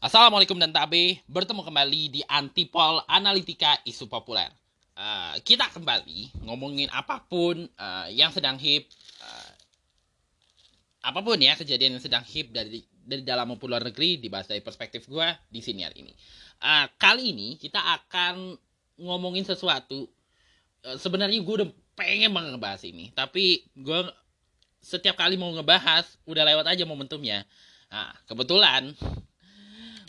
Assalamualaikum dan tabe, bertemu kembali di Antipol Analitika Isu Popular. Kita kembali ngomongin apapun yang sedang hip, apapun ya kejadian yang sedang hip dari dalam maupun luar negeri, dibahas dari perspektif gue di siniar ini. Kali ini kita akan ngomongin sesuatu. Sebenarnya gue udah pengen banget ngebahas ini, tapi gue setiap kali mau ngebahas udah lewat aja momentumnya. Kebetulan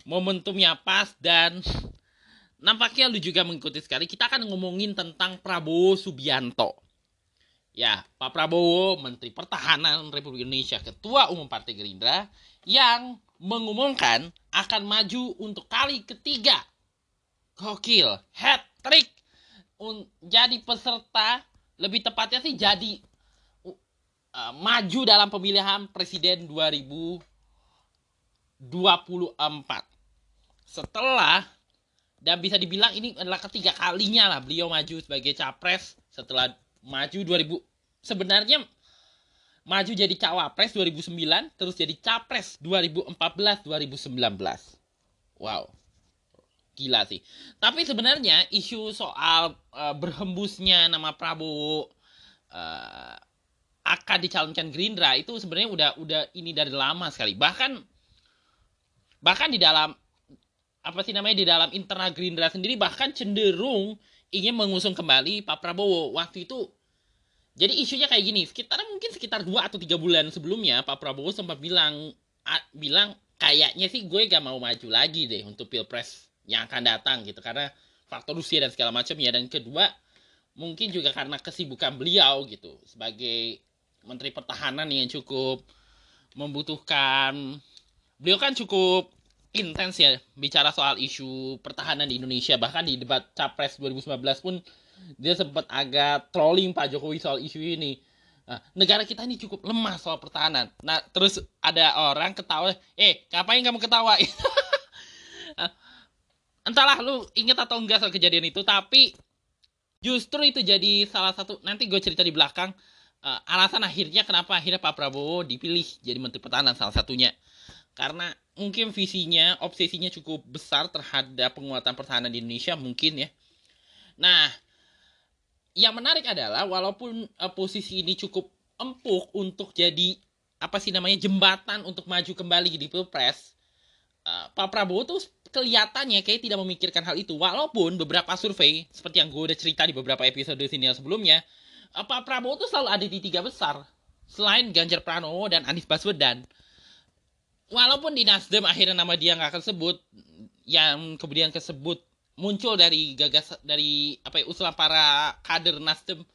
momentumnya pas dan nampaknya lu juga mengikuti sekali. Kita akan ngomongin tentang Prabowo Subianto. Ya, Pak Prabowo, Menteri Pertahanan Republik Indonesia, Ketua Umum Partai Gerindra, yang mengumumkan akan maju untuk kali ketiga. Gokil, hat-trick. Jadi peserta, lebih tepatnya sih jadi maju dalam pemilihan Presiden 2024. Setelah, dan bisa dibilang ini adalah ketiga kalinya lah beliau maju sebagai capres setelah maju jadi cawapres 2009, terus jadi capres 2014-2019. Wow, gila sih. Tapi sebenarnya isu soal berhembusnya nama Prabowo akan dicalonkan Gerindra itu sebenarnya udah ini dari lama sekali. Bahkan di dalam di dalam internal Gerindra sendiri bahkan cenderung ingin mengusung kembali Pak Prabowo waktu itu. Jadi isunya kayak gini, sekitar 2 atau 3 bulan sebelumnya Pak Prabowo sempat bilang kayaknya sih gue gak mau maju lagi deh untuk Pilpres yang akan datang gitu. Karena faktor usia dan segala macam ya. Dan kedua, mungkin juga karena kesibukan beliau gitu. Sebagai Menteri Pertahanan yang cukup membutuhkan, beliau kan cukup intens ya bicara soal isu pertahanan di Indonesia. Bahkan di debat Capres 2019 pun dia sempat agak trolling Pak Jokowi soal isu ini. Negara kita ini cukup lemah soal pertahanan. Nah, terus ada orang ketawa, ngapain kamu ketawa? Entahlah, lu inget atau enggak soal kejadian itu, tapi justru itu jadi salah satu, nanti gue cerita di belakang, alasan kenapa akhirnya Pak Prabowo dipilih jadi Menteri Pertahanan salah satunya. Karena mungkin visinya, obsesinya cukup besar terhadap penguatan pertahanan di Indonesia mungkin ya. Nah, yang menarik adalah walaupun posisi ini cukup empuk untuk jadi jembatan untuk maju kembali di Pilpres, Pak Prabowo tuh kelihatannya kayak tidak memikirkan hal itu. Walaupun beberapa survei seperti yang gue udah cerita di beberapa episode sini sebelumnya, Pak Prabowo tuh selalu ada di 3 besar selain Ganjar Pranowo dan Anies Baswedan. Walaupun di Nasdem akhirnya nama dia nggak kesebut, yang kemudian kesebut muncul dari usulan para kader Nasdem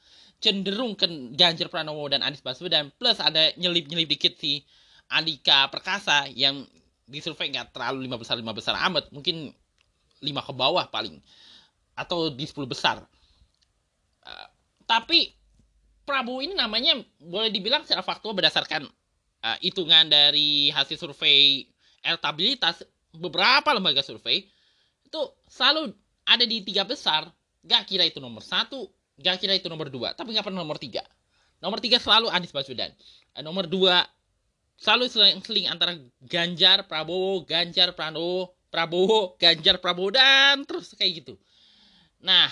cenderung ke Ganjar Pranowo dan Anies Baswedan, plus ada nyelip dikit si Andika Perkasa yang disurvei nggak terlalu 5 besar amat, mungkin 5 ke bawah paling atau di 10 besar. Tapi Prabowo ini namanya boleh dibilang secara faktual berdasarkan hitungan dari hasil survei elektabilitas beberapa lembaga survei itu selalu ada di 3 besar. Gak kira itu nomor 1, gak kira itu nomor 2, tapi gak pernah nomor 3. Nomor 3 selalu Anies Baswedan. Nomor 2 selalu seling antara Ganjar Pranowo, dan terus kayak gitu. Nah,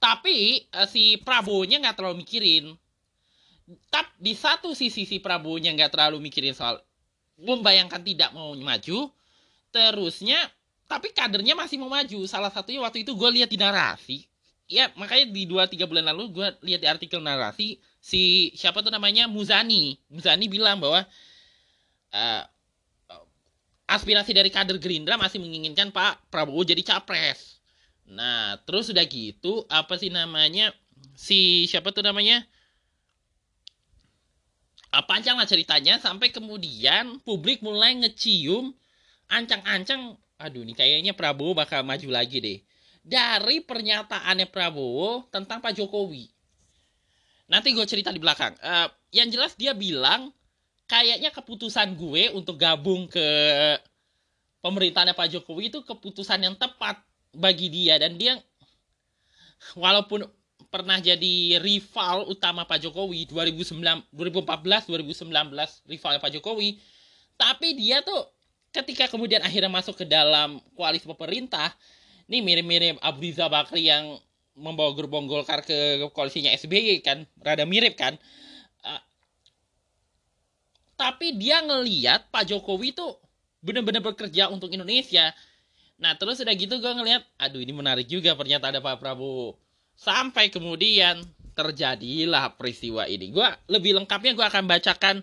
tapi si Prabowo-nya gak terlalu mikirin. Tapi di satu sisi si Prabowo-nya gak terlalu mikirin soal membayangkan tidak mau maju, terusnya tapi kadernya masih mau maju. Salah satunya waktu itu gue lihat di narasi. Ya, makanya di 2-3 bulan lalu gue lihat di artikel narasi. Si siapa tuh namanya? Muzani. Muzani bilang bahwa aspirasi dari kader Gerindra masih menginginkan Pak Prabowo jadi capres. Nah, terus udah gitu, panjanglah ceritanya. Sampai kemudian publik mulai ngecium ancang-ancang, aduh, ini kayaknya Prabowo bakal maju lagi deh. Dari pernyataannya Prabowo tentang Pak Jokowi. Nanti gue cerita di belakang. Yang jelas dia bilang, kayaknya keputusan gue untuk gabung ke pemerintahannya Pak Jokowi itu keputusan yang tepat bagi dia. Dan dia, walaupun pernah jadi rival utama Pak Jokowi, 2014-2019 rivalnya Pak Jokowi, Tapi dia tuh ketika kemudian akhirnya masuk ke dalam koalisi pemerintah, ini mirip-mirip Abdiza Bakri yang membawa gerbong Golkar ke koalisinya SBY kan, rada mirip kan. Tapi dia ngeliat Pak Jokowi tuh bener-bener bekerja untuk Indonesia. Nah terus udah gitu gue ngeliat, aduh ini menarik juga pernyataan ada Pak Prabowo. Sampai kemudian terjadilah peristiwa ini. Gue lebih lengkapnya gue akan bacakan,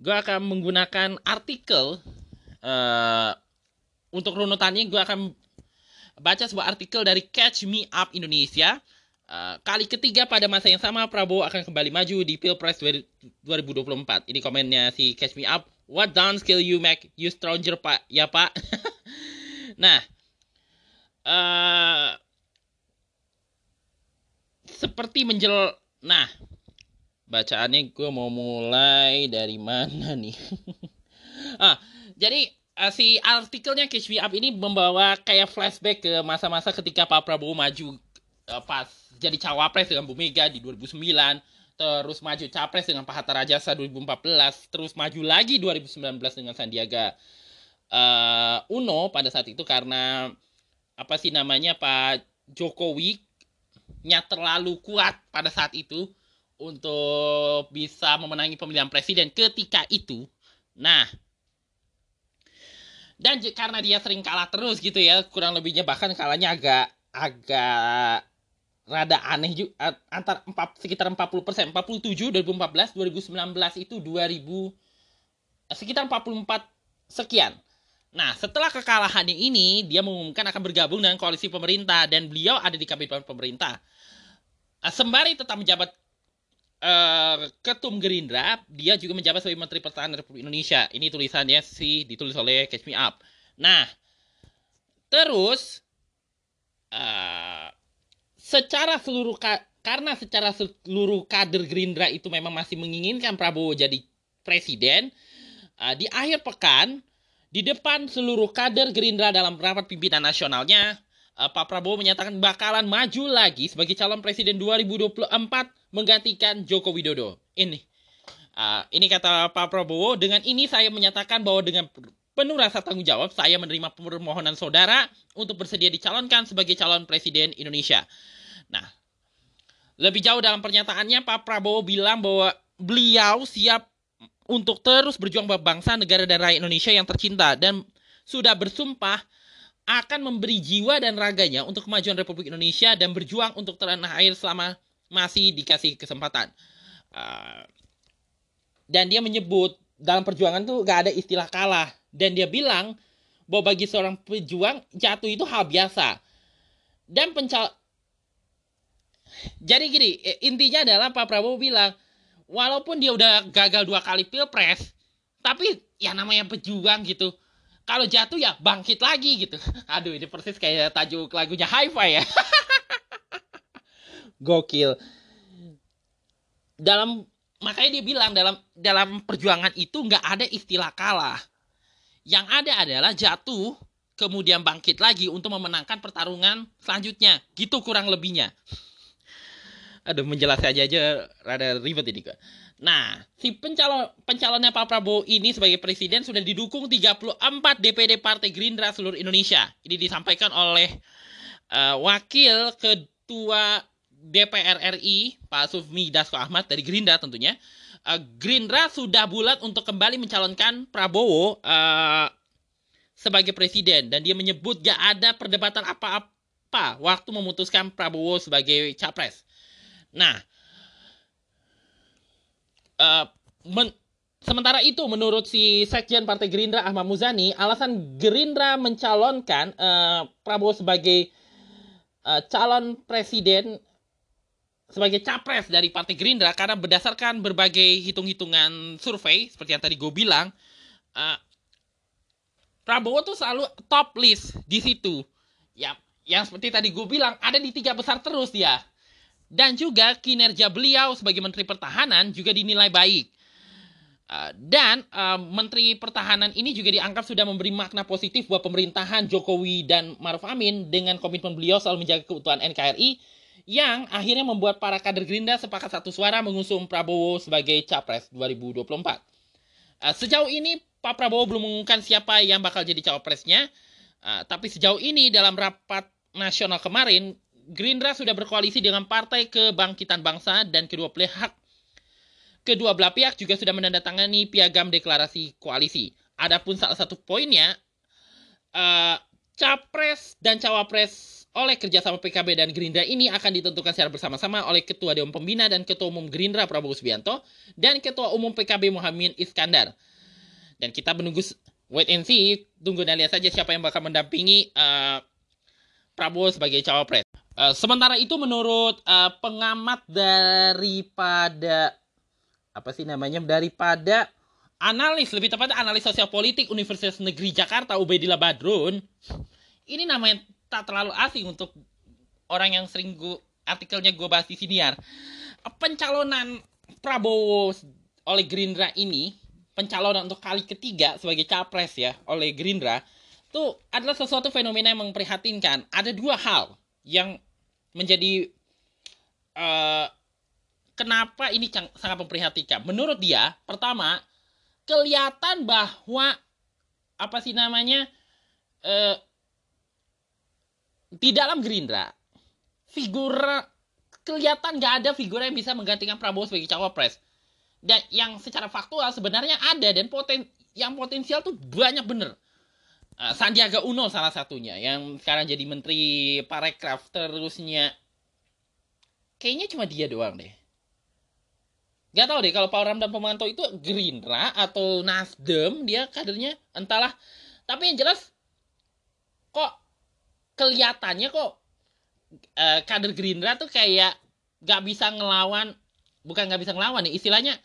gue akan menggunakan artikel. Untuk runutannya gue akan baca sebuah artikel dari Catch Me Up Indonesia. Kali ketiga pada masa yang sama Prabowo akan kembali maju di Pilpres 2024. Ini komennya si Catch Me Up. What downskill you make you stronger pak? Ya pak. Nah, seperti menjel. Nah, bacaannya gue mau mulai dari mana nih? Jadi si artikelnya Catch Me Up ini membawa kayak flashback ke masa-masa ketika Pak Prabowo maju pas jadi cawapres dengan Bu Mega di 2009, terus maju capres dengan Pak Hatta Rajasa 2014, terus maju lagi 2019 dengan Sandiaga Uno pada saat itu karena apa sih namanya Pak Jokowi-nya terlalu kuat pada saat itu untuk bisa memenangi pemilihan presiden ketika itu. Nah, dan karena dia sering kalah terus gitu ya, kurang lebihnya bahkan kalahnya agak rada aneh juga, antar sekitar 40%, 47 2014, 2019 itu 2000 sekitar 44 sekian. Nah, setelah kekalahannya ini dia mengumumkan akan bergabung dengan koalisi pemerintah dan beliau ada di kabinet pemerintah. Sembari tetap menjabat ketum Gerindra, dia juga menjabat sebagai Menteri Pertahanan Republik Indonesia. Ini tulisannya sih ditulis oleh Catch Me Up. Nah, terus karena secara seluruh kader Gerindra itu memang masih menginginkan Prabowo jadi presiden, di akhir pekan di depan seluruh kader Gerindra dalam rapat pimpinan nasionalnya, Pak Prabowo menyatakan bakalan maju lagi sebagai calon presiden 2024 menggantikan Joko Widodo. Ini kata Pak Prabowo, dengan ini saya menyatakan bahwa dengan penuh rasa tanggung jawab, saya menerima permohonan saudara untuk bersedia dicalonkan sebagai calon presiden Indonesia. Nah, lebih jauh dalam pernyataannya, Pak Prabowo bilang bahwa beliau siap untuk terus berjuang buat bangsa, negara, dan rakyat Indonesia yang tercinta. Dan sudah bersumpah akan memberi jiwa dan raganya untuk kemajuan Republik Indonesia dan berjuang untuk tanah air selama masih dikasih kesempatan. Dan dia menyebut dalam perjuangan tuh gak ada istilah kalah. Dan dia bilang bahwa bagi seorang pejuang jatuh itu hal biasa. Dan jadi gini, intinya adalah Pak Prabowo bilang walaupun dia udah gagal 2 kali pilpres, tapi ya namanya pejuang gitu. Kalau jatuh ya bangkit lagi gitu. Aduh, ini persis kayak tajuk lagunya Hi-Fi ya. Gokil. Makanya dia bilang dalam perjuangan itu nggak ada istilah kalah. Yang ada adalah jatuh, kemudian bangkit lagi untuk memenangkan pertarungan selanjutnya. Gitu kurang lebihnya. Aduh, menjelaskan aja rada ribet ini gue. Nah, si pencalonnya Pak Prabowo ini sebagai presiden sudah didukung 34 DPD Partai Gerindra seluruh Indonesia. Ini disampaikan oleh Wakil Ketua DPR RI, Pak Sufmi Dasko Ahmad dari Gerindra tentunya. Gerindra sudah bulat untuk kembali mencalonkan Prabowo sebagai presiden. Dan dia menyebut gak ada perdebatan apa-apa waktu memutuskan Prabowo sebagai capres. Nah, sementara itu menurut si Sekjen Partai Gerindra Ahmad Muzani, alasan Gerindra mencalonkan Prabowo sebagai calon presiden sebagai capres dari Partai Gerindra karena berdasarkan berbagai hitung-hitungan survei seperti yang tadi gue bilang, Prabowo tuh selalu top list di situ. Ya, yang seperti tadi gue bilang ada di 3 besar terus dia. Dan juga kinerja beliau sebagai Menteri Pertahanan juga dinilai baik. Dan Menteri Pertahanan ini juga dianggap sudah memberi makna positif buat pemerintahan Jokowi dan Maruf Amin dengan komitmen beliau selalu menjaga keutuhan NKRI yang akhirnya membuat para kader Gerindra sepakat satu suara mengusung Prabowo sebagai Capres 2024. Sejauh ini Pak Prabowo belum mengumumkan siapa yang bakal jadi cawapresnya. Tapi sejauh ini dalam rapat nasional kemarin, Gerindra sudah berkoalisi dengan Partai Kebangkitan Bangsa dan kedua belah pihak juga sudah menandatangani piagam deklarasi koalisi. Adapun salah satu poinnya, capres dan cawapres oleh kerjasama PKB dan Gerindra ini akan ditentukan secara bersama-sama oleh Ketua Dewan Pembina dan Ketua Umum Gerindra Prabowo Subianto dan Ketua Umum PKB Muhaimin Iskandar. Dan kita menunggu, wait and see, tunggu dan lihat saja siapa yang bakal mendampingi Prabowo sebagai cawapres. Sementara itu menurut pengamat daripada analis, lebih tepatnya analis sosial politik Universitas Negeri Jakarta, Ubaidillah Badrun. Ini namanya tak terlalu asing untuk orang yang sering artikelnya gue bahas di Siniar. Pencalonan Prabowo oleh Gerindra ini, pencalonan untuk kali ketiga sebagai capres ya oleh Gerindra, itu adalah sesuatu fenomena yang memprihatinkan. Ada dua hal yang menjadi kenapa ini sangat memprihatinkan. Menurut dia, pertama, kelihatan bahwa di dalam Gerindra kelihatan nggak ada figura yang bisa menggantikan Prabowo sebagai cawapres. Dan yang secara faktual sebenarnya ada, dan yang potensial tuh banyak bener. Sandiaga Uno salah satunya, yang sekarang jadi Menteri Parekraf. Terusnya kayaknya cuma dia doang deh. Gak tau deh kalau Pak Oram dan Pemanto itu Gerindra atau Nasdem, dia kadernya entahlah. Tapi yang jelas kok kelihatannya kader Gerindra tuh kayak gak bisa ngelawan. Bukan nggak bisa ngelawan nih, istilahnya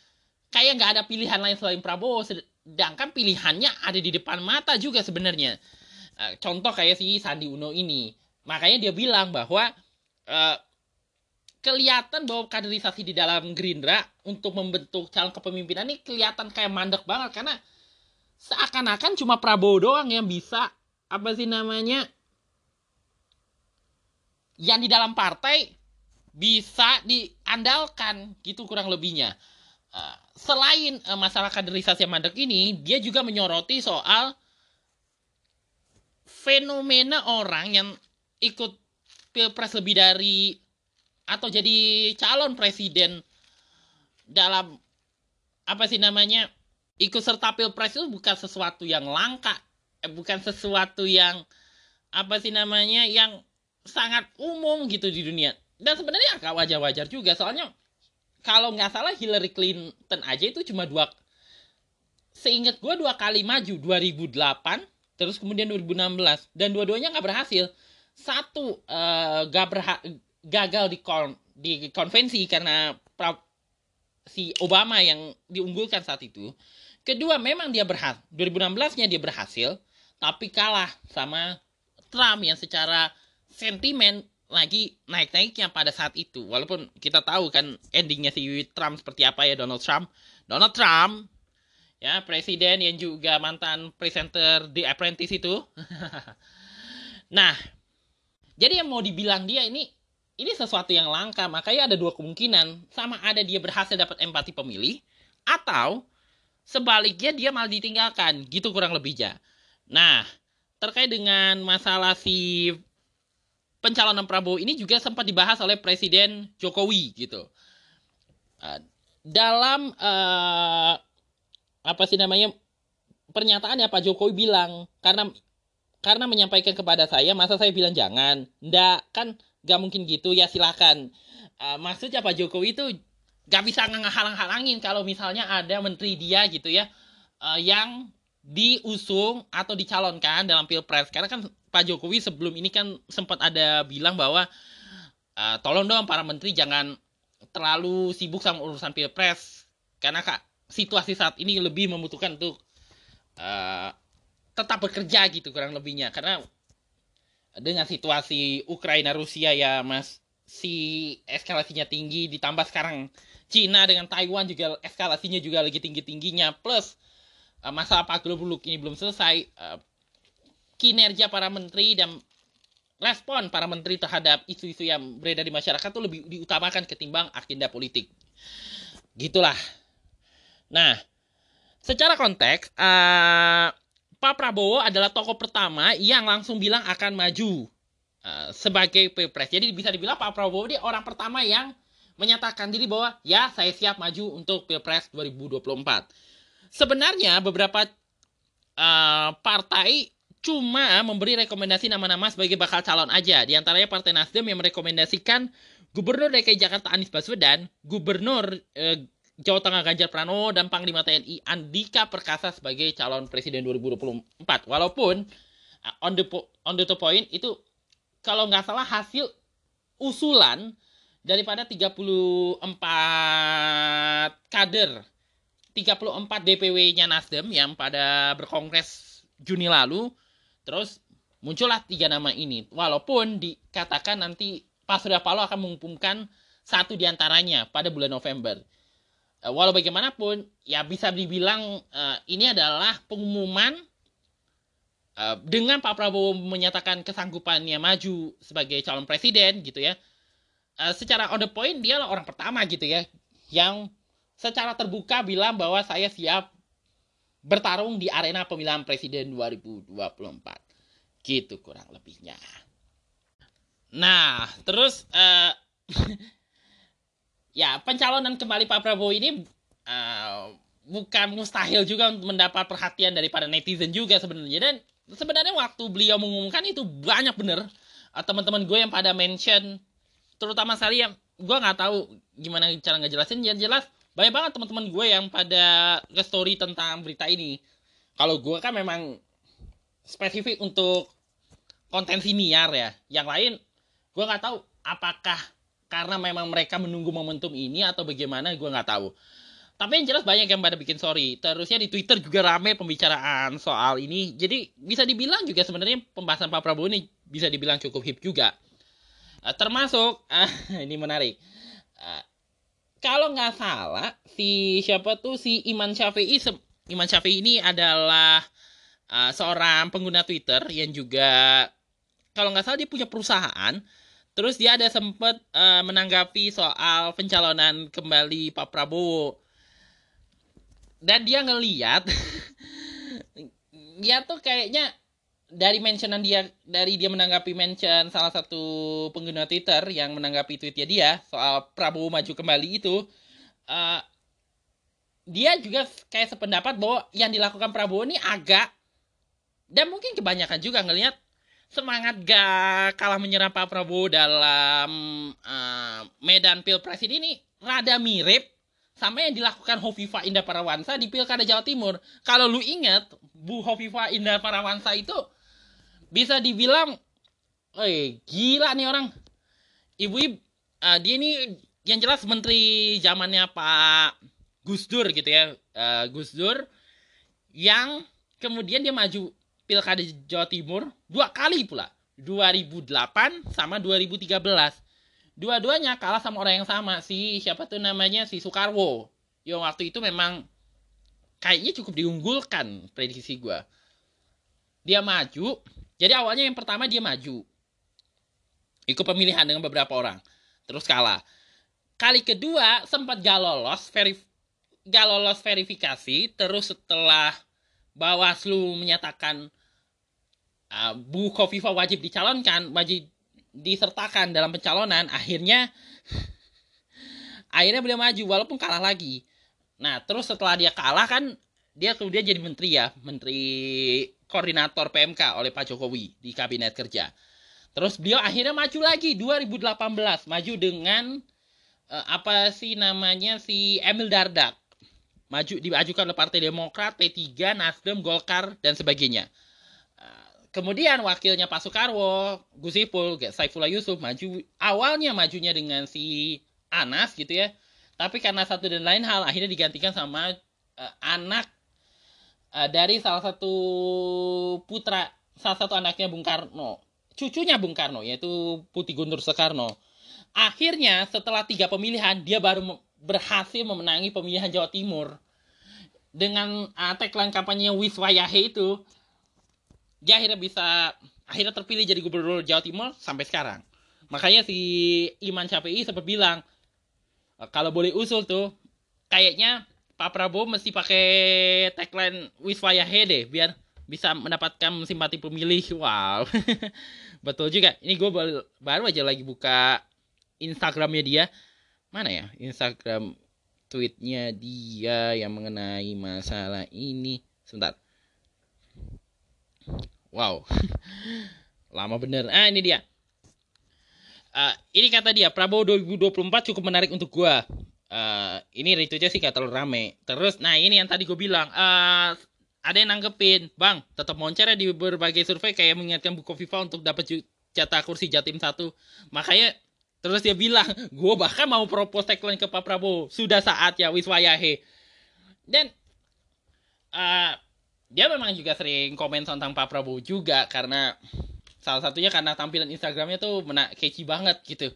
kayak nggak ada pilihan lain selain Prabowo. Sedangkan pilihannya ada di depan mata juga sebenarnya. Contoh kayak si Sandi Uno ini. Makanya dia bilang bahwa kelihatan bahwa kaderisasi di dalam Gerindra untuk membentuk calon kepemimpinan ini kelihatan kayak mandek banget. Karena seakan-akan cuma Prabowo doang yang bisa, yang di dalam partai bisa diandalkan gitu kurang lebihnya. Selain masalah kaderisasi yang mandek ini, dia juga menyoroti soal fenomena orang yang ikut pilpres lebih dari atau jadi calon presiden dalam ikut serta pilpres itu bukan sesuatu yang langka, bukan sesuatu yang yang sangat umum gitu di dunia. Dan sebenarnya agak wajar-wajar juga, soalnya kalau nggak salah Hillary Clinton aja itu cuma dua kali maju, 2008, terus kemudian 2016, dan dua-duanya nggak berhasil. Satu gagal di konvensi karena si Obama yang diunggulkan saat itu. Kedua, memang dia berhasil, 2016-nya dia berhasil, tapi kalah sama Trump yang secara sentimen lagi naik-naiknya pada saat itu. Walaupun kita tahu kan endingnya si Trump seperti apa ya, Donald Trump ya, presiden yang juga mantan presenter The Apprentice itu. Nah, jadi yang mau dibilang dia ini sesuatu yang langka. Makanya ada dua kemungkinan, sama ada dia berhasil dapat empati pemilih, atau sebaliknya dia malah ditinggalkan gitu kurang lebihnya. Nah, terkait dengan masalah si pencalonan Prabowo ini juga sempat dibahas oleh Presiden Jokowi gitu. Dalam pernyataannya Pak Jokowi bilang, karena menyampaikan kepada saya, masa saya bilang jangan, ndak, kan gak mungkin gitu ya, silakan. Maksudnya Pak Jokowi itu gak bisa ngehalang-halangin kalau misalnya ada menteri dia gitu ya yang diusung atau dicalonkan dalam pilpres. Karena kan Pak Jokowi sebelum ini kan sempat ada bilang bahwa tolong dong para menteri jangan terlalu sibuk sama urusan pilpres, karena situasi saat ini lebih membutuhkan untuk tetap bekerja gitu kurang lebihnya. Karena dengan situasi Ukraina Rusia ya mas, si eskalasinya tinggi, ditambah sekarang Cina dengan Taiwan juga eskalasinya juga lagi tinggi-tingginya, plus masalah Pak Globuluk ini belum selesai. Kinerja para menteri dan respon para menteri terhadap isu-isu yang beredar di masyarakat itu lebih diutamakan ketimbang agenda politik. Gitulah. Nah, Secara konteks, Pak Prabowo adalah tokoh pertama yang langsung bilang akan maju sebagai Pilpres. Jadi bisa dibilang Pak Prabowo dia orang pertama yang menyatakan diri bahwa ya saya siap maju untuk Pilpres 2024. Sebenarnya beberapa partai cuma memberi rekomendasi nama-nama sebagai bakal calon aja. Di antaranya Partai Nasdem yang merekomendasikan Gubernur DKI Jakarta Anies Baswedan, Gubernur Jawa Tengah Ganjar Pranowo, dan Panglima TNI Andika Perkasa sebagai calon presiden 2024. Walaupun on the point itu kalau nggak salah hasil usulan daripada 34 DPW-nya Nasdem yang pada berkongres Juni lalu, terus muncullah 3 nama ini. Walaupun dikatakan nanti Pak Surya Paloh akan mengumumkan satu diantaranya pada bulan November. Walau bagaimanapun, ya bisa dibilang ini adalah pengumuman dengan Pak Prabowo menyatakan kesanggupannya maju sebagai calon presiden gitu ya. Secara on the point, dia lah orang pertama gitu ya, yang secara terbuka bilang bahwa saya siap bertarung di arena pemilihan presiden 2024. Gitu kurang lebihnya. Nah, terus... Ya, pencalonan kembali Pak Prabowo ini bukan mustahil juga untuk mendapat perhatian daripada netizen juga sebenarnya. Dan sebenarnya waktu beliau mengumumkan itu banyak bener teman-teman gue yang pada mention, terutama sekali yang gue nggak tahu gimana cara ngejelasin. Yang jelas banyak banget teman-teman gue yang pada story tentang berita ini. Kalau gue kan memang spesifik untuk konten siniar ya. Yang lain gue nggak tahu apakah karena memang mereka menunggu momentum ini atau bagaimana, gue nggak tahu. Tapi yang jelas banyak yang pada bikin sorry. Terusnya di Twitter juga rame pembicaraan soal ini. Jadi bisa dibilang juga sebenarnya pembahasan Pak Prabowo ini bisa dibilang cukup hip juga. Termasuk, ini menarik. Kalau nggak salah, si Iman Syafi'i. Iman Syafi'i ini adalah seorang pengguna Twitter yang juga, kalau nggak salah dia punya perusahaan. Terus dia ada sempat menanggapi soal pencalonan kembali Pak Prabowo. Dan dia ngeliat, dia tuh kayaknya dari mentionan dia, dari dia menanggapi mention salah satu pengguna Twitter yang menanggapi tweetnya dia soal Prabowo maju kembali itu, dia juga kayak sependapat bahwa yang dilakukan Prabowo ini agak, dan mungkin kebanyakan juga ngelihat, semangat gak kalah menyerang Pak Prabowo dalam medan Pilpres ini nih rada mirip sama yang dilakukan Khofifah Indar Parawansa di Pilkada Jawa Timur. Kalau lu ingat, Bu Khofifah Indar Parawansa itu bisa dibilang, gila nih orang. Ibu-ibu, dia ini yang jelas menteri zamannya Pak Gusdur gitu ya. Gusdur yang kemudian dia maju Pilkada Jawa Timur 2 kali pula, 2008 sama 2013. Dua-duanya kalah sama orang yang sama, si Soekarwo. Yang waktu itu memang kayaknya cukup diunggulkan prediksi gue. Dia maju, jadi awalnya yang pertama dia maju ikut pemilihan dengan beberapa orang, terus kalah. Kali kedua sempat gak lolos verifikasi, terus setelah Bawaslu menyatakan Bu Khofifah wajib dicalonkan, wajib disertakan dalam pencalonan, akhirnya beliau maju walaupun kalah lagi. Nah, terus setelah dia kalah kan, dia kemudian jadi menteri ya, menteri koordinator PMK oleh Pak Jokowi di kabinet kerja. Terus beliau akhirnya maju lagi 2018, maju dengan si Emil Dardak. Diajukan oleh Partai Demokrat, P3, Nasdem, Golkar, dan sebagainya. Kemudian wakilnya Pak Soekarwo, Gus Ipul, Saifullah Yusuf majunya dengan si Anas gitu ya. Tapi karena satu dan lain hal akhirnya digantikan sama anak dari salah satu anaknya Bung Karno, cucunya Bung Karno yaitu Putih Guntur Soekarno. Akhirnya setelah 3 pemilihan dia baru berhasil memenangi pemilihan Jawa Timur dengan tagline kampanyenya Wiswayahe itu. Dia akhirnya terpilih jadi gubernur Jawa Timur sampai sekarang. Makanya si Iman Syafi'i sempat bilang, kalau boleh usul tuh kayaknya Pak Prabowo mesti pakai tagline Wiswayahe deh, biar bisa mendapatkan simpati pemilih. Wow. Betul juga. Ini gue baru aja lagi buka Instagramnya dia. Mana ya Instagram tweetnya dia yang mengenai masalah ini. Sebentar. Wow. Lama bener. Ah, ini dia. Ini kata dia, Prabowo 2024 cukup menarik untuk gue. Ini retweetnya sih gak terlalu rame. Terus, nah ini yang tadi gue bilang, ada yang nanggepin, bang, tetap moncer ya di berbagai survei kayak mengingatkan Bu Khofifah untuk dapat jatah kursi Jatim 1. Makanya, terus dia bilang, gue bahkan mau propose tagline ke Pak Prabowo, sudah saatnya Wiswayahe. Dan, dia memang juga sering komen tentang Pak Prabowo juga, karena salah satunya karena tampilan Instagramnya tuh catchy banget gitu.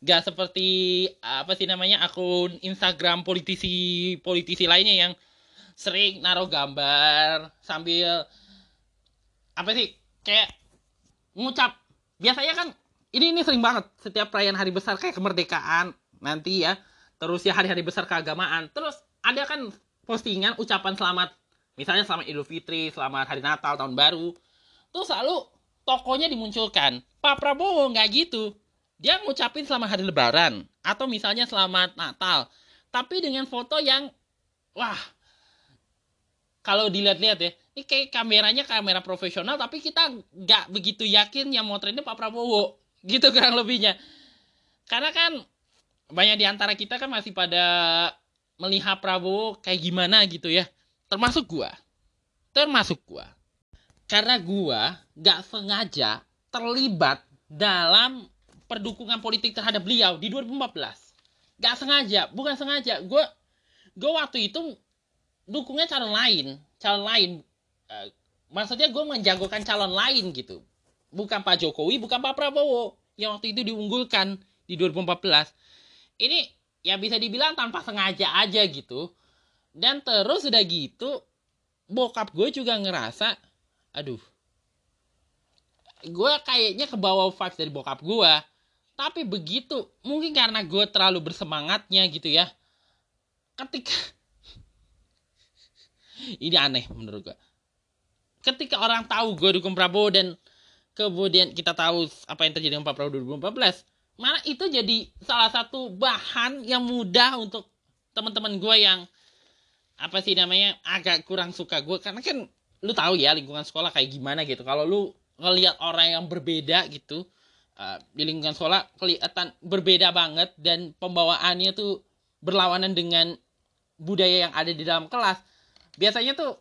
Gak seperti akun Instagram politisi lainnya yang sering naruh gambar sambil kayak ngucap. Biasanya kan ini sering banget setiap perayaan hari besar kayak kemerdekaan nanti ya. Terus ya hari-hari besar keagamaan. Terus ada kan postingan ucapan selamat, misalnya selamat Idul Fitri, selamat hari Natal, tahun baru. Terus selalu tokohnya dimunculkan. Pak Prabowo nggak gitu. Dia ngucapin selamat hari lebaran. Atau misalnya selamat Natal. Tapi dengan foto yang... wah. Kalau dilihat-lihat ya. Ini kayak kameranya kamera profesional. Tapi kita nggak begitu yakin yang motretnya Pak Prabowo. Gitu kurang lebihnya. Karena kan... banyak di antara kita kan masih pada... melihat Prabowo kayak gimana gitu ya. Termasuk gua. Karena gue gak sengaja terlibat dalam perdukungan politik terhadap beliau di 2014. Gak sengaja, bukan sengaja. Gue waktu itu dukungnya calon lain. Maksudnya gue menjagokan calon lain gitu. Bukan Pak Jokowi, bukan Pak Prabowo yang waktu itu diunggulkan di 2014. Ini ya bisa dibilang tanpa sengaja aja gitu. Dan terus udah gitu, bokap gue juga ngerasa... aduh, gue kayaknya kebawa vibes dari bokap gue. Tapi begitu, mungkin karena gue terlalu bersemangatnya gitu ya. Ketika ini aneh menurut gue, ketika orang tahu gue dukung Prabowo dan kemudian kita tahu apa yang terjadi dengan Pak Prabowo 2014, malah itu jadi salah satu bahan yang mudah untuk teman-teman gue yang agak kurang suka gue. Karena kan lu tahu ya lingkungan sekolah kayak gimana gitu. Kalau lu ngelihat orang yang berbeda gitu di lingkungan sekolah kelihatan berbeda banget dan pembawaannya tuh berlawanan dengan budaya yang ada di dalam kelas. Biasanya tuh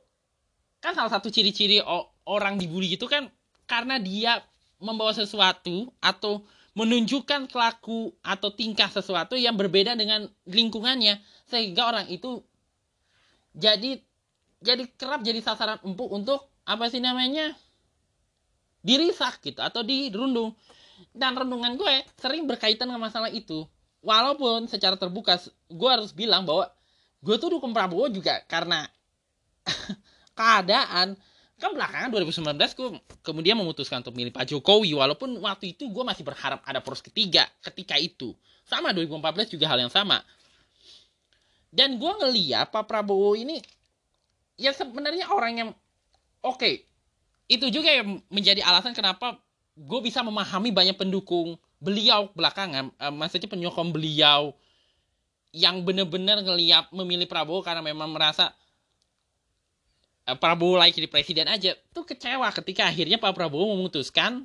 kan salah satu ciri-ciri orang dibully itu kan karena dia membawa sesuatu atau menunjukkan kelaku atau tingkah sesuatu yang berbeda dengan lingkungannya, sehingga orang itu jadi kerap jadi sasaran empuk untuk dirisak gitu atau dirundung. Dan rendungan gue sering berkaitan dengan masalah itu. Walaupun secara terbuka gue harus bilang bahwa gue tuh dukung Prabowo juga karena keadaan. Kan belakangan 2019 gue kemudian memutuskan untuk milih Pak Jokowi, walaupun waktu itu gue masih berharap ada poros ketiga ketika itu. Sama 2014 juga hal yang sama. Dan gue ngeliat Pak Prabowo ini ya sebenarnya orang yang oke. Itu juga yang menjadi alasan kenapa gue bisa memahami banyak pendukung beliau belakangan. Maksudnya penyokong beliau yang benar-benar ngeliat memilih Prabowo karena memang merasa Prabowo layak jadi presiden aja. Tuh kecewa ketika akhirnya Pak Prabowo memutuskan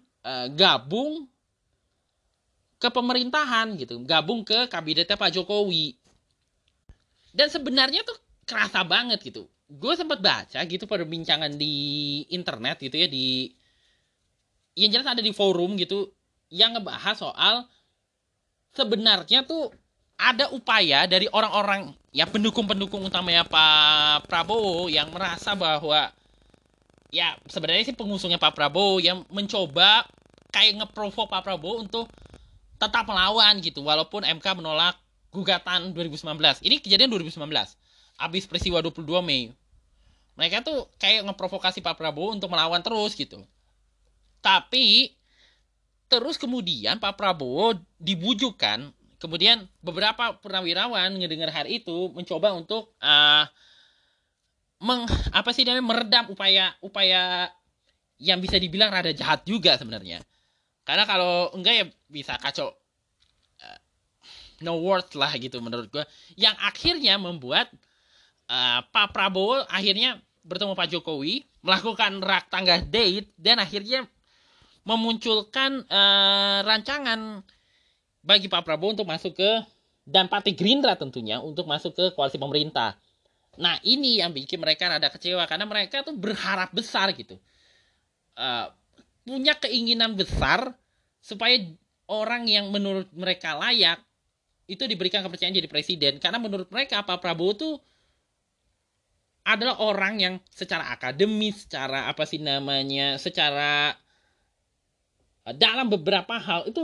gabung ke pemerintahan gitu. Gabung ke kabinetnya Pak Jokowi. Dan sebenarnya tuh kerasa banget gitu. Gue sempat baca gitu perbincangan di internet gitu ya, di yang jelas ada di forum gitu yang ngebahas soal sebenarnya tuh ada upaya dari orang-orang ya pendukung utamanya Pak Prabowo yang merasa bahwa ya sebenarnya sih pengusungnya Pak Prabowo yang mencoba kayak ngeprovok Pak Prabowo untuk tetap melawan gitu walaupun MK menolak gugatan 2019. Ini kejadian 2019 abis peristiwa 22 Mei. Mereka tuh kayak ngeprovokasi Pak Prabowo untuk melawan terus gitu. Tapi terus kemudian Pak Prabowo dibujukan Kemudian beberapa purnawirawan mendengar hal itu mencoba untuk meredam upaya yang bisa dibilang rada jahat juga sebenarnya. Karena kalau enggak ya bisa kacau, no words lah gitu menurut gue. Yang akhirnya membuat Pak Prabowo akhirnya bertemu Pak Jokowi, melakukan rak tangga date, dan akhirnya memunculkan rancangan bagi Pak Prabowo untuk masuk ke, dan Partai Gerindra tentunya, untuk masuk ke koalisi pemerintah. Nah ini yang bikin mereka rada kecewa, karena mereka tuh berharap besar gitu, punya keinginan besar supaya orang yang menurut mereka layak itu diberikan kepercayaan jadi presiden. Karena menurut mereka Pak Prabowo tuh adalah orang yang secara akademis, secara secara dalam beberapa hal itu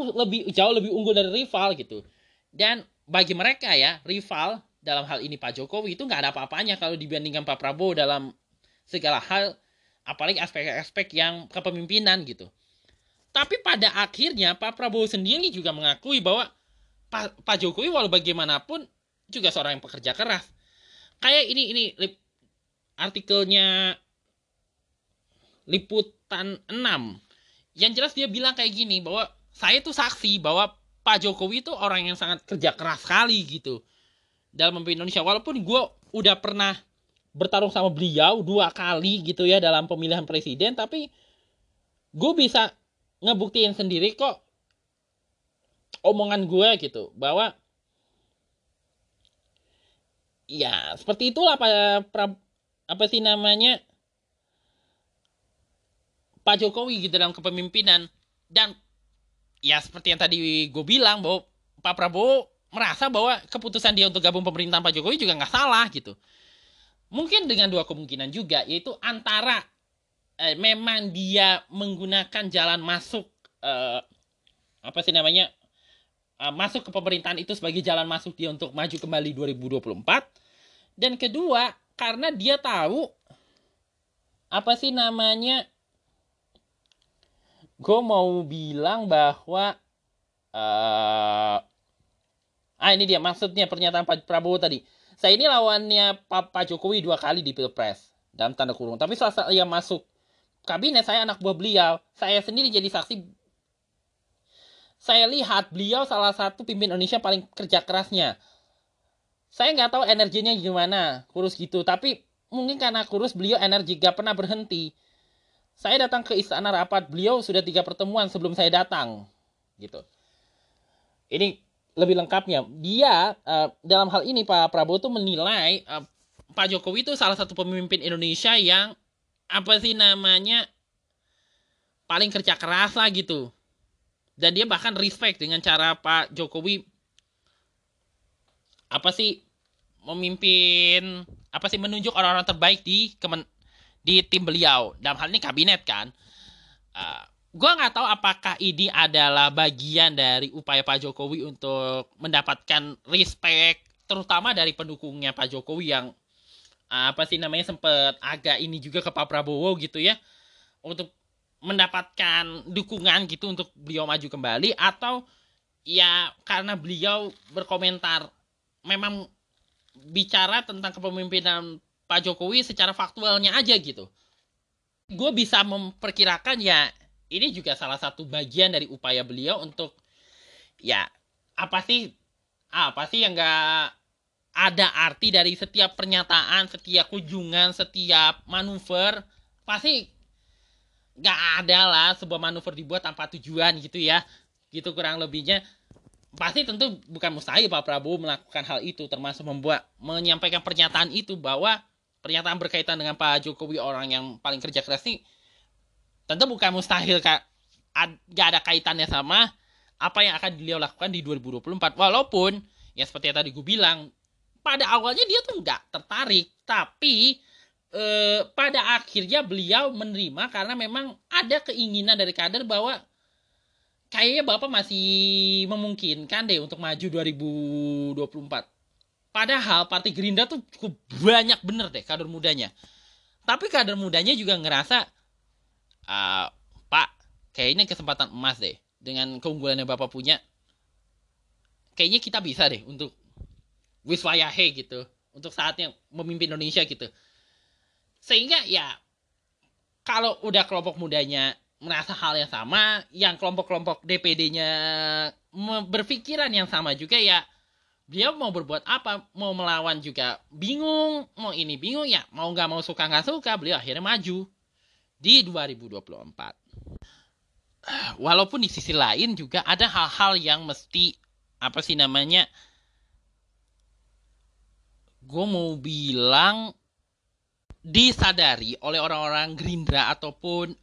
jauh lebih unggul dari rival gitu. Dan bagi mereka ya, rival dalam hal ini Pak Jokowi itu nggak ada apa-apanya kalau dibandingkan Pak Prabowo dalam segala hal, apalagi aspek-aspek yang kepemimpinan gitu. Tapi pada akhirnya Pak Prabowo sendiri juga mengakui bahwa Pak Jokowi walau bagaimanapun juga seorang yang pekerja keras. Kayak ini artikelnya Liputan 6. Yang jelas dia bilang kayak gini, bahwa saya tuh saksi bahwa Pak Jokowi itu orang yang sangat kerja keras sekali gitu dalam memimpin Indonesia. Walaupun gue udah pernah bertarung sama beliau 2 kali gitu ya dalam pemilihan presiden, tapi gue bisa ngebuktiin sendiri kok omongan gue gitu. Bahwa ya seperti itulah Pak Jokowi gitu dalam kepemimpinan. Dan ya seperti yang tadi gue bilang, bahwa Pak Prabowo merasa bahwa keputusan dia untuk gabung pemerintahan Pak Jokowi juga nggak salah gitu. Mungkin dengan 2 kemungkinan juga, yaitu antara memang dia menggunakan jalan masuk masuk ke pemerintahan itu sebagai jalan masuk dia untuk maju kembali 2024. Dan kedua, karena dia tahu gue mau bilang bahwa ini dia maksudnya pernyataan Pak Prabowo tadi. Saya ini lawannya Pak Jokowi 2 kali di Pilpres dalam tanda kurung. Tapi setelah saya masuk kabinet, saya anak buah beliau. Saya sendiri jadi saksi. Saya lihat beliau salah satu pimpinan Indonesia paling kerja kerasnya. Saya nggak tahu energinya gimana, kurus gitu. Tapi mungkin karena kurus beliau energi, gak pernah berhenti. Saya datang ke istana rapat, beliau sudah 3 pertemuan sebelum saya datang, gitu. Ini lebih lengkapnya. Dia dalam hal ini Pak Prabowo tuh menilai Pak Jokowi itu salah satu pemimpin Indonesia yang paling kerja keras lah gitu. Dan dia bahkan respect dengan cara Pak Jokowi memimpin, menunjuk orang-orang terbaik di tim beliau, dalam hal ini kabinet kan. Gue nggak tahu apakah ini adalah bagian dari upaya Pak Jokowi untuk mendapatkan respect, terutama dari pendukungnya Pak Jokowi yang sempet agak ini juga ke Pak Prabowo gitu ya, untuk mendapatkan dukungan gitu untuk beliau maju kembali. Atau ya karena beliau berkomentar, memang bicara tentang kepemimpinan Pak Jokowi secara faktualnya aja gitu. Gue bisa memperkirakan ya ini juga salah satu bagian dari upaya beliau untuk ya apa sih yang gak ada arti dari setiap pernyataan, setiap kunjungan, setiap manuver. Pasti gak ada lah sebuah manuver dibuat tanpa tujuan gitu ya. Gitu kurang lebihnya. Pasti tentu bukan mustahil Pak Prabowo melakukan hal itu, termasuk menyampaikan pernyataan itu, bahwa pernyataan berkaitan dengan Pak Jokowi orang yang paling kerja keras nih tentu bukan mustahil, gak ada kaitannya sama apa yang akan beliau lakukan di 2024. Walaupun ya seperti yang tadi gue bilang, pada awalnya dia tuh gak tertarik, tapi pada akhirnya beliau menerima karena memang ada keinginan dari kader bahwa kayaknya Bapak masih memungkinkan deh untuk maju 2024. Padahal Partai Gerindra tuh cukup banyak bener deh kader mudanya. Tapi kader mudanya juga ngerasa, Pak, kayak ini kesempatan emas deh. Dengan keunggulan yang Bapak punya, kayaknya kita bisa deh untuk wiswayahe gitu, untuk saatnya memimpin Indonesia gitu. Sehingga ya kalau udah kelompok mudanya merasa hal yang sama, yang kelompok-kelompok DPD-nya berpikiran yang sama juga, ya dia mau berbuat apa, mau melawan juga bingung, mau ini bingung, ya mau nggak mau, suka nggak suka, beliau akhirnya maju di 2024. Walaupun di sisi lain juga ada hal-hal yang mesti apa sih namanya, gue mau bilang disadari oleh orang-orang Gerindra ataupun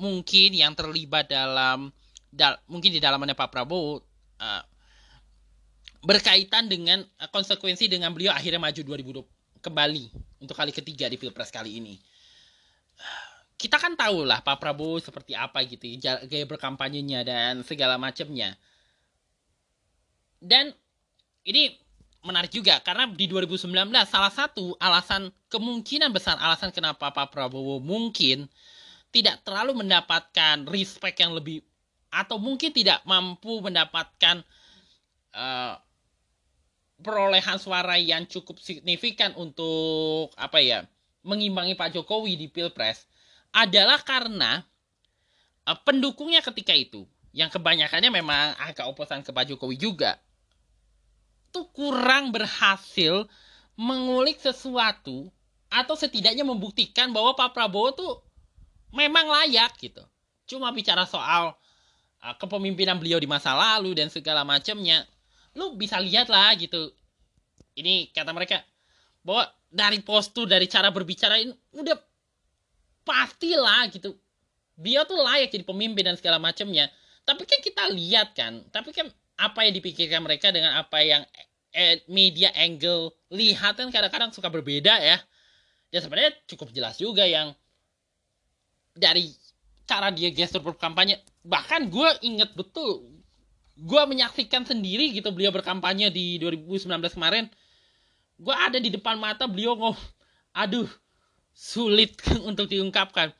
mungkin yang terlibat dalam mungkin di dalamannya Pak Prabowo berkaitan dengan konsekuensi dengan beliau akhirnya maju 2020 kembali untuk kali ketiga di Pilpres kali ini. Kita kan tahulah Pak Prabowo seperti apa gitu, gaya berkampanyenya dan segala macamnya. Dan ini menarik juga karena di 2019 salah satu alasan, kemungkinan besar alasan kenapa Pak Prabowo mungkin tidak terlalu mendapatkan respect yang lebih, atau mungkin tidak mampu mendapatkan perolehan suara yang cukup signifikan untuk apa ya, mengimbangi Pak Jokowi di Pilpres, adalah karena pendukungnya ketika itu, yang kebanyakannya memang agak oposan ke Pak Jokowi juga, tuh kurang berhasil mengulik sesuatu atau setidaknya membuktikan bahwa Pak Prabowo tuh memang layak gitu. Cuma bicara soal kepemimpinan beliau di masa lalu dan segala macamnya, lu bisa lihat lah gitu. Ini kata mereka bahwa dari postur, dari cara berbicara ini udah pastilah gitu, beliau tuh layak jadi pemimpin dan segala macamnya. Tapi kan kita lihat kan, tapi kan apa yang dipikirkan mereka dengan apa yang media angle lihat kan kadang-kadang suka berbeda ya. Dan sebenarnya cukup jelas juga yang dari cara dia gestur berkampanye. Bahkan gue inget betul, gue menyaksikan sendiri gitu beliau berkampanye di 2019 kemarin. Gue ada di depan mata beliau ngomong, aduh, sulit untuk diungkapkan.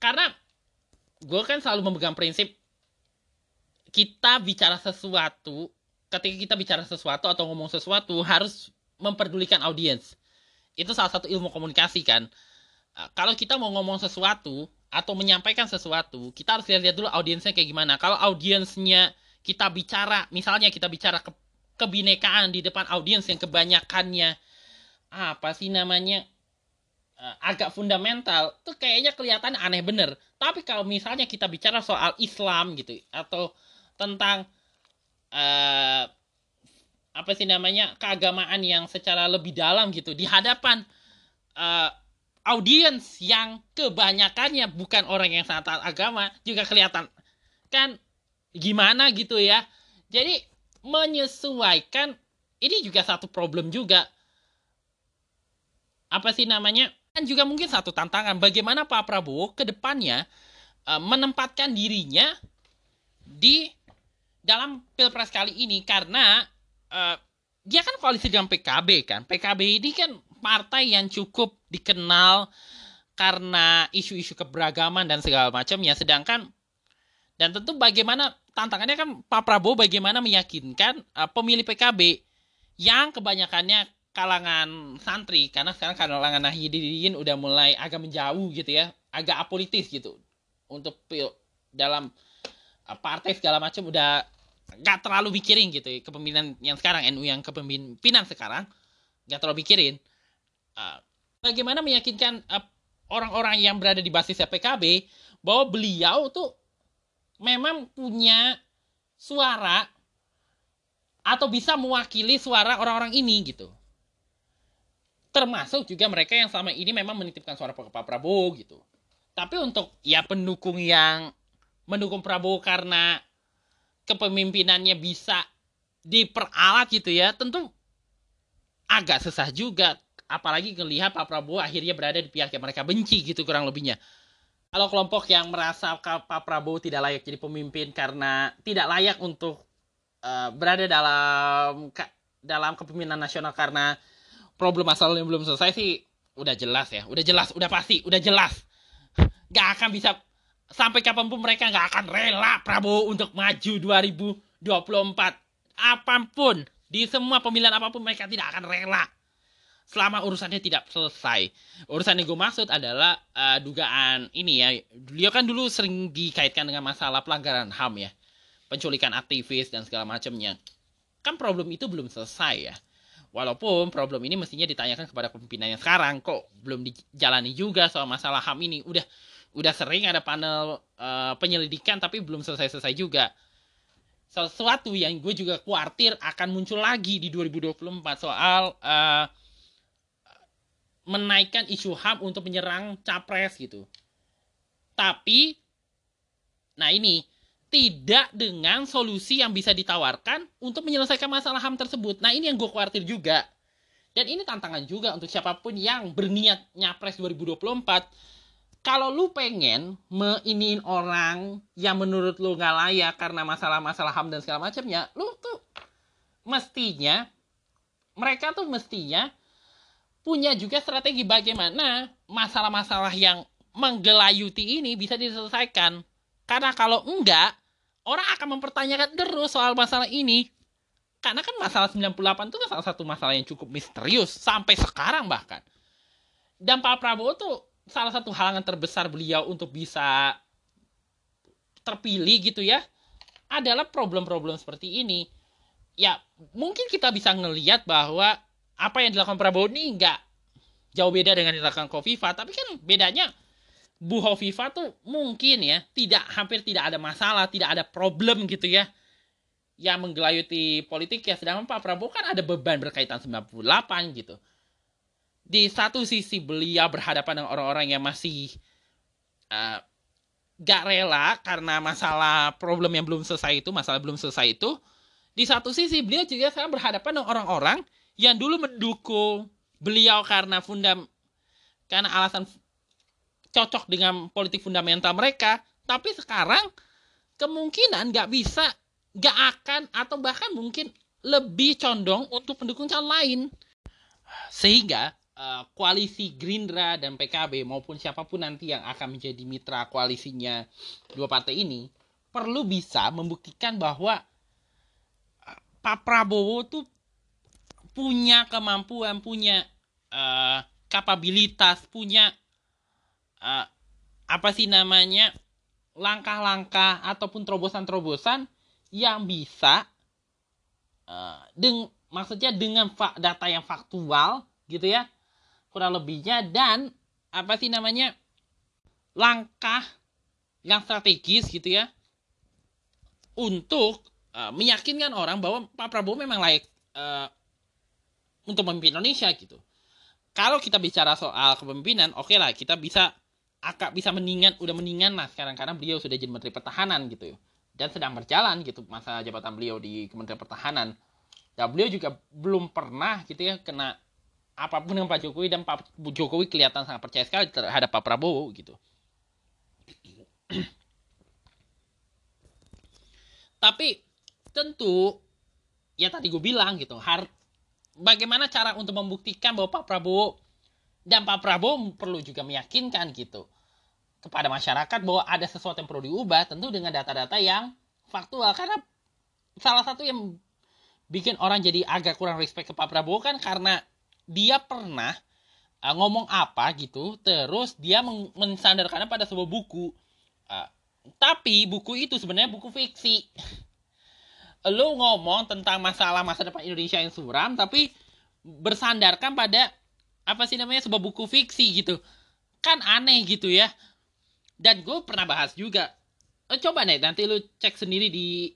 Karena gue kan selalu memegang prinsip, kita bicara sesuatu, ketika kita bicara sesuatu atau ngomong sesuatu harus memperdulikan audiens. Itu salah satu ilmu komunikasi kan. Kalau kita mau ngomong sesuatu atau menyampaikan sesuatu, kita harus lihat-lihat dulu audiensnya kayak gimana. Kalau audiensnya kita bicara, misalnya kita bicara kebinekaan di depan audiens yang kebanyakannya apa sih namanya, agak fundamental, tuh kayaknya kelihatan aneh bener. Tapi kalau misalnya kita bicara soal Islam gitu, atau tentang apa sih namanya, keagamaan yang secara lebih dalam gitu, di hadapan audiens yang kebanyakannya bukan orang yang sangat taat agama, juga kelihatan kan gimana gitu ya. Jadi menyesuaikan, ini juga satu problem juga, apa sih namanya, kan juga mungkin satu tantangan bagaimana Pak Prabowo ke depannya menempatkan dirinya di dalam Pilpres kali ini. Karena dia kan koalisi dengan PKB kan. PKB ini kan partai yang cukup dikenal karena isu-isu keberagaman dan segala macamnya. Sedangkan, dan tentu bagaimana tantangannya kan Pak Prabowo bagaimana meyakinkan pemilih PKB yang kebanyakannya kalangan santri, karena sekarang kalangan Nahdliyin udah mulai agak menjauh gitu ya, agak apolitis gitu, untuk dalam partai segala macam udah gak terlalu mikirin gitu ya, kepemimpinan yang sekarang, NU yang kepemimpinan sekarang gak terlalu mikirin. Bagaimana meyakinkan orang-orang yang berada di basis PKB bahwa beliau tuh memang punya suara atau bisa mewakili suara orang-orang ini gitu, termasuk juga mereka yang selama ini memang menitipkan suara ke Pak Prabowo gitu. Tapi untuk ya pendukung yang mendukung Prabowo karena kepemimpinannya bisa diperalat gitu ya, tentu agak susah juga. Apalagi ngelihat Pak Prabowo akhirnya berada di pihak yang mereka benci gitu kurang lebihnya. Kalau kelompok yang merasa Pak Prabowo tidak layak jadi pemimpin karena tidak layak untuk berada dalam kepemimpinan nasional karena problem masalahnya belum selesai sih, udah jelas ya, udah pasti, udah jelas. Gak akan bisa, sampai kapanpun mereka gak akan rela Prabowo untuk maju 2024 24. Apapun, di semua pemilihan apapun mereka tidak akan rela selama urusannya tidak selesai. Urusan yang gue maksud adalah dugaan ini ya. Beliau kan dulu sering dikaitkan dengan masalah pelanggaran HAM ya, penculikan aktivis dan segala macamnya. Kan problem itu belum selesai ya. Walaupun problem ini mestinya ditanyakan kepada pemimpinannya sekarang, kok belum dijalani juga soal masalah HAM ini. Udah sering ada panel penyelidikan tapi belum selesai-selesai juga. Sesuatu yang gue juga khawatir akan muncul lagi di 2024 soal menaikkan isu HAM untuk menyerang capres gitu. Tapi, nah ini, tidak dengan solusi yang bisa ditawarkan untuk menyelesaikan masalah HAM tersebut. Nah ini yang gue khawatir juga. Dan ini tantangan juga untuk siapapun yang berniat nyapres 2024. Kalau lu pengen meiniin orang yang menurut lu nggak layak karena masalah-masalah HAM dan segala macamnya, lu tuh mestinya, mereka tuh mestinya punya juga strategi bagaimana masalah-masalah yang menggelayuti ini bisa diselesaikan. Karena kalau enggak, orang akan mempertanyakan terus soal masalah ini. Karena kan masalah 98 itu kan salah satu masalah yang cukup misterius sampai sekarang bahkan. Dan Pak Prabowo tuh salah satu halangan terbesar beliau untuk bisa terpilih gitu ya adalah problem-problem seperti ini. Ya mungkin kita bisa ngelihat bahwa apa yang dilakukan Prabowo ini nggak jauh beda dengan dilakukan Khofifah. Tapi kan bedanya Bu Khofifah tuh mungkin ya hampir tidak ada masalah, tidak ada problem gitu ya yang menggelayuti politik ya. Sedangkan Pak Prabowo kan ada beban berkaitan 98 gitu. Di satu sisi beliau berhadapan dengan orang-orang yang masih gak rela karena masalah problem yang belum selesai itu, Di satu sisi beliau juga sekarang berhadapan dengan orang-orang yang dulu mendukung beliau karena alasan cocok dengan politik fundamental mereka. Tapi sekarang kemungkinan gak akan atau bahkan mungkin lebih condong untuk pendukung calon lain. Sehingga koalisi Gerindra dan PKB maupun siapapun nanti yang akan menjadi mitra koalisinya dua partai ini perlu bisa membuktikan bahwa Pak Prabowo tuh punya kemampuan, punya kapabilitas, punya langkah-langkah ataupun terobosan-terobosan yang bisa maksudnya dengan data yang faktual gitu ya kurang lebihnya, dan langkah yang strategis gitu ya untuk meyakinkan orang bahwa Pak Prabowo memang layak untuk memimpin Indonesia gitu. Kalau kita bicara soal kepemimpinan, oke lah kita bisa mendingan lah sekarang karena beliau sudah jadi Menteri Pertahanan gitu dan sedang berjalan gitu masa jabatan beliau di Kementerian Pertahanan. Ya beliau juga belum pernah gitu ya kena apapun dengan Pak Jokowi, dan Pak Jokowi kelihatan sangat percaya sekali terhadap Pak Prabowo gitu. Tapi tentu ya tadi gue bilang gitu, bagaimana cara untuk membuktikan bahwa Pak Prabowo perlu juga meyakinkan gitu kepada masyarakat bahwa ada sesuatu yang perlu diubah, tentu dengan data-data yang faktual. Karena salah satu yang bikin orang jadi agak kurang respect ke Pak Prabowo kan karena dia pernah ngomong apa gitu, terus dia mensandarkannya pada sebuah buku. Tapi buku itu sebenarnya buku fiksi. Lo ngomong tentang masalah masa depan Indonesia yang suram, tapi bersandarkan pada sebuah buku fiksi gitu. Kan aneh gitu ya. Dan gue pernah bahas juga. Coba nih nanti lo cek sendiri di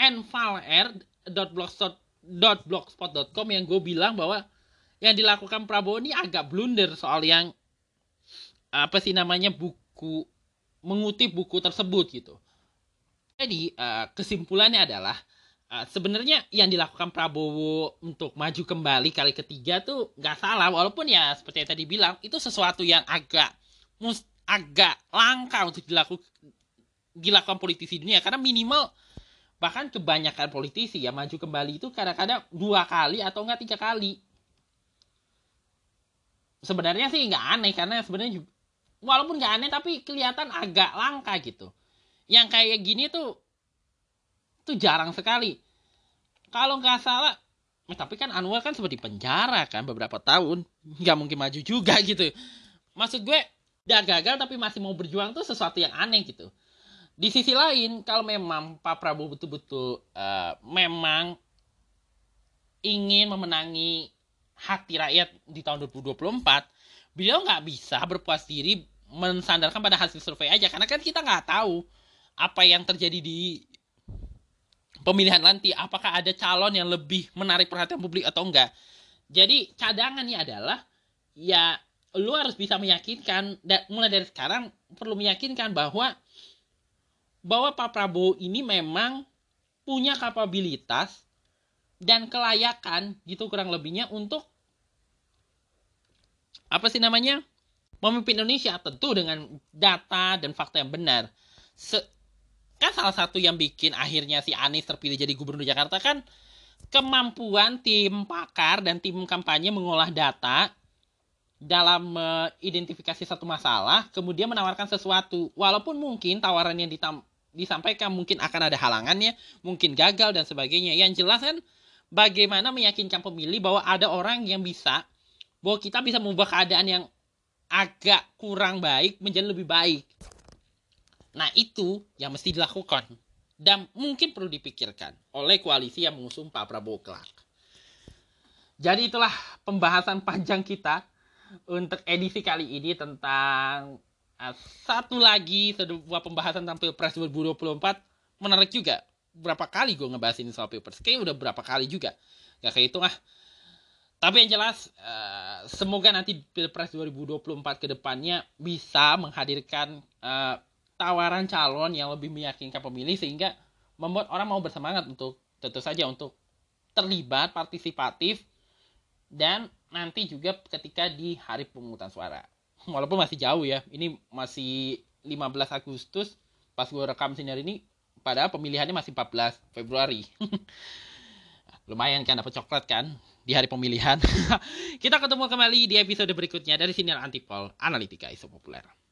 nvalr.blogspot.com yang gue bilang bahwa yang dilakukan Prabowo ini agak blunder soal yang buku, mengutip buku tersebut gitu. Jadi kesimpulannya adalah sebenarnya yang dilakukan Prabowo untuk maju kembali kali ketiga tuh nggak salah, walaupun ya seperti yang tadi bilang itu sesuatu yang agak langka untuk dilakukan politisi dunia, karena minimal bahkan kebanyakan politisi ya maju kembali itu kadang-kadang 2 kali atau enggak 3 kali. Sebenarnya sih enggak aneh, karena sebenarnya walaupun enggak aneh tapi kelihatan agak langka gitu. Yang kayak gini tuh itu jarang sekali. Kalau nggak salah, tapi kan Anwar kan seperti penjara kan beberapa tahun, nggak mungkin maju juga gitu. Maksud gue, dia gagal tapi masih mau berjuang tuh sesuatu yang aneh gitu. Di sisi lain, kalau memang Pak Prabowo betul-betul memang ingin memenangi hati rakyat di tahun 2024, beliau nggak bisa berpuas diri mensandarkan pada hasil survei aja, karena kan kita nggak tahu apa yang terjadi di pemilihan nanti, apakah ada calon yang lebih menarik perhatian publik atau enggak. Jadi cadangannya adalah ya lu harus bisa meyakinkan, dan mulai dari sekarang perlu meyakinkan bahwa Pak Prabowo ini memang punya kapabilitas dan kelayakan gitu kurang lebihnya untuk memimpin Indonesia, tentu dengan data dan fakta yang benar. Kan salah satu yang bikin akhirnya si Anies terpilih jadi gubernur Jakarta kan kemampuan tim pakar dan tim kampanye mengolah data dalam identifikasi satu masalah, kemudian menawarkan sesuatu. Walaupun mungkin tawaran yang disampaikan mungkin akan ada halangannya, mungkin gagal dan sebagainya. Yang jelas kan bagaimana meyakinkan pemilih bahwa ada orang yang bisa, bahwa kita bisa mengubah keadaan yang agak kurang baik menjadi lebih baik. Nah, itu yang mesti dilakukan dan mungkin perlu dipikirkan oleh koalisi yang mengusung Pak Prabowo kelak. Jadi itulah pembahasan panjang kita untuk edisi kali ini tentang satu lagi sebuah pembahasan tentang Pilpres 2024. Menarik juga. Berapa kali gue ngebahas ini soal Pilpres? Kayaknya udah berapa kali juga. Gak kehitung ah. Tapi yang jelas, semoga nanti Pilpres 2024 ke depannya bisa menghadirkan tawaran calon yang lebih meyakinkan pemilih, sehingga membuat orang mau bersemangat untuk, tentu saja untuk terlibat, partisipatif, dan nanti juga ketika di hari pemungutan suara. Walaupun masih jauh ya, ini masih 15 Agustus, pas gue rekam sini hari ini, padahal pemilihannya masih 14 Februari. Lumayan kan, dapat coklat kan di hari pemilihan. Kita ketemu kembali di episode berikutnya dari sini Antipol Analitika Isu Popular.